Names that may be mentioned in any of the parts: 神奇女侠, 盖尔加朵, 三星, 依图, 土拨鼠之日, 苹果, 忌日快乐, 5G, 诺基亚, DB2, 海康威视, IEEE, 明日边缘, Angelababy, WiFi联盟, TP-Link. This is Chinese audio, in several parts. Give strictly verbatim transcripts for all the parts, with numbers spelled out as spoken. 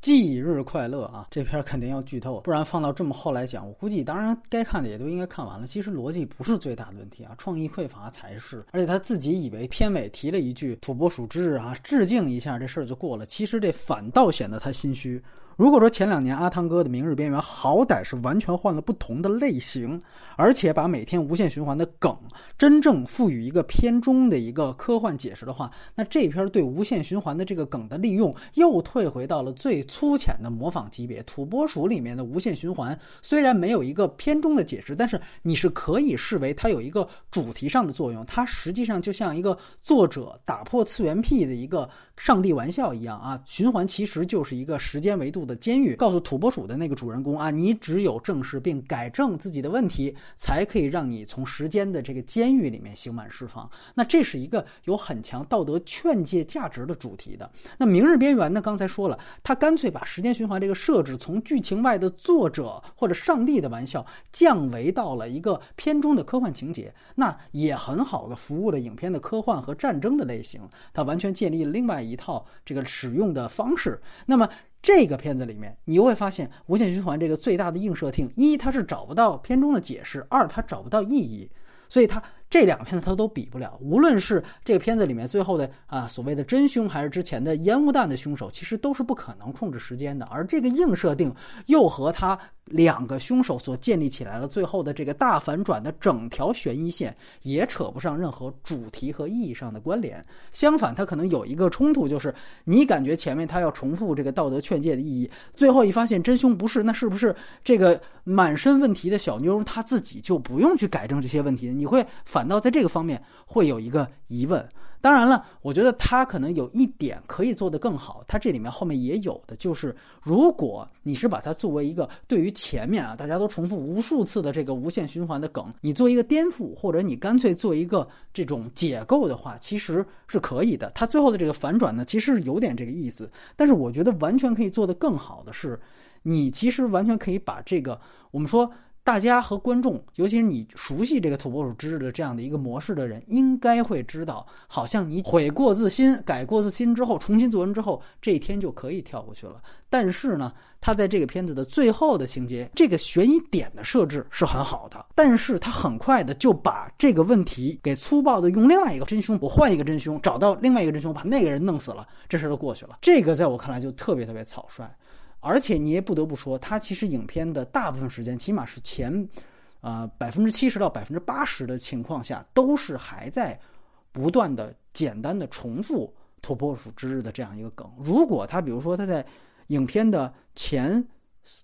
忌日快乐啊，这片肯定要剧透，不然放到这么后来讲，我估计当然该看的也都应该看完了。其实逻辑不是最大的问题啊，创意匮乏才是。而且他自己以为片尾提了一句土拨鼠之日啊，致敬一下这事儿就过了，其实这反倒显得他心虚。如果说前两年阿汤哥的明日边缘好歹是完全换了不同的类型，而且把每天无限循环的梗真正赋予一个片中的一个科幻解释的话，那这篇对无限循环的这个梗的利用又退回到了最粗浅的模仿级别。土拨鼠里面的无限循环虽然没有一个片中的解释，但是你是可以视为它有一个主题上的作用，它实际上就像一个作者打破次元壁的一个上帝玩笑一样啊，循环其实就是一个时间维度的监狱，告诉土拨鼠的那个主人公啊，你只有正视并改正自己的问题，才可以让你从时间的这个监狱里面刑满释放。那这是一个有很强道德劝诫价值的主题的。那明日边缘呢，刚才说了，他干脆把时间循环这个设置从剧情外的作者或者上帝的玩笑降维到了一个片中的科幻情节，那也很好的服务了影片的科幻和战争的类型，他完全建立了另外一一套这个使用的方式。那么这个片子里面你又会发现无限循环这个最大的映射听，一它是找不到片中的解释，二它找不到意义，所以它这两个片子它都比不了。无论是这个片子里面最后的啊所谓的真凶，还是之前的烟雾弹的凶手，其实都是不可能控制时间的，而这个硬设定又和它两个凶手所建立起来了最后的这个大反转的整条悬疑线也扯不上任何主题和意义上的关联。相反，它可能有一个冲突，就是你感觉前面它要重复这个道德劝诫的意义，最后一发现真凶不是，那是不是这个满身问题的小妞她自己就不用去改正这些问题？你会反倒在这个方面会有一个疑问。当然了，我觉得他可能有一点可以做得更好，他这里面后面也有的，就是如果你是把它作为一个对于前面啊大家都重复无数次的这个无限循环的梗，你做一个颠覆，或者你干脆做一个这种解构的话，其实是可以的。他最后的这个反转呢，其实有点这个意思，但是我觉得完全可以做得更好的是，你其实完全可以把这个我们说大家和观众，尤其是你熟悉这个土拨鼠之日的这样的一个模式的人，应该会知道，好像你悔过自新、改过自新之后，重新做人之后，这一天就可以跳过去了。但是呢，他在这个片子的最后的情节，这个悬疑点的设置是很好的，但是他很快的就把这个问题给粗暴的用另外一个真凶，我换一个真凶，找到另外一个真凶，把那个人弄死了，这事就过去了。这个在我看来就特别特别草率。而且你也不得不说，它其实影片的大部分时间，起码是前呃 百分之七十 到 百分之八十 的情况下，都是还在不断的简单的重复土拨鼠之日的这样一个梗。如果它比如说它在影片的前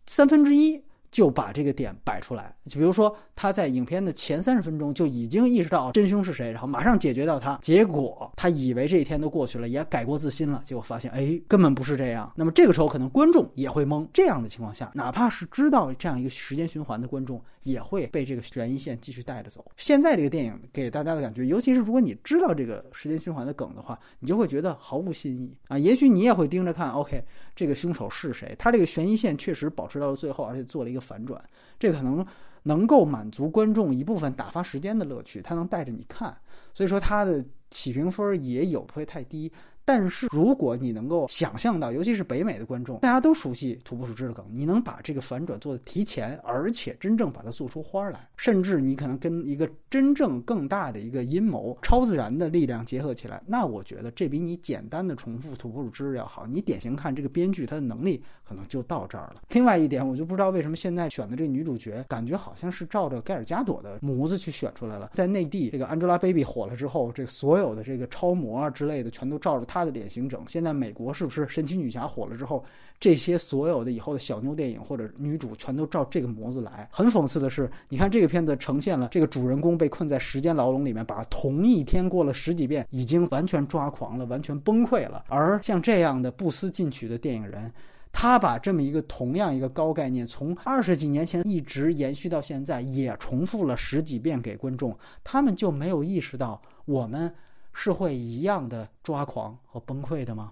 三分之一就把这个点摆出来，就比如说他在影片的前三十分钟就已经意识到真凶是谁，然后马上解决到他，结果他以为这一天都过去了，也改过自新了，结果发现哎，根本不是这样。那么这个时候可能观众也会懵，这样的情况下哪怕是知道这样一个时间循环的观众也会被这个悬疑线继续带着走。现在这个电影给大家的感觉，尤其是如果你知道这个时间循环的梗的话，你就会觉得毫无新意啊。也许你也会盯着看 OK 这个凶手是谁，他这个悬疑线确实保持到了最后，而且做了一个一个反转，这可能能够满足观众一部分打发时间的乐趣，它能带着你看，所以说它的起评分也有不会太低。但是如果你能够想象到，尤其是北美的观众，大家都熟悉土拨鼠之的梗，你能把这个反转做的提前，而且真正把它做出花来，甚至你可能跟一个真正更大的一个阴谋、超自然的力量结合起来，那我觉得这比你简单的重复土拨鼠之日要好。你典型看这个编剧他的能力可能就到这儿了。另外一点，我就不知道为什么现在选的这个女主角感觉好像是照着盖尔加朵的模子去选出来了。在内地这个 Angelababy 火了之后，这个所有的这个超模啊之类的全都照着她她的脸型整。现在美国是不是神奇女侠火了之后，这些所有的以后的小妞电影或者女主全都照这个模子来？很讽刺的是，你看这个片子呈现了这个主人公被困在时间牢笼里面，把同一天过了十几遍，已经完全抓狂了，完全崩溃了。而像这样的不思进取的电影人，他把这么一个同样一个高概念从二十几年前一直延续到现在，也重复了十几遍给观众，他们就没有意识到我们是会一样的抓狂和崩溃的吗？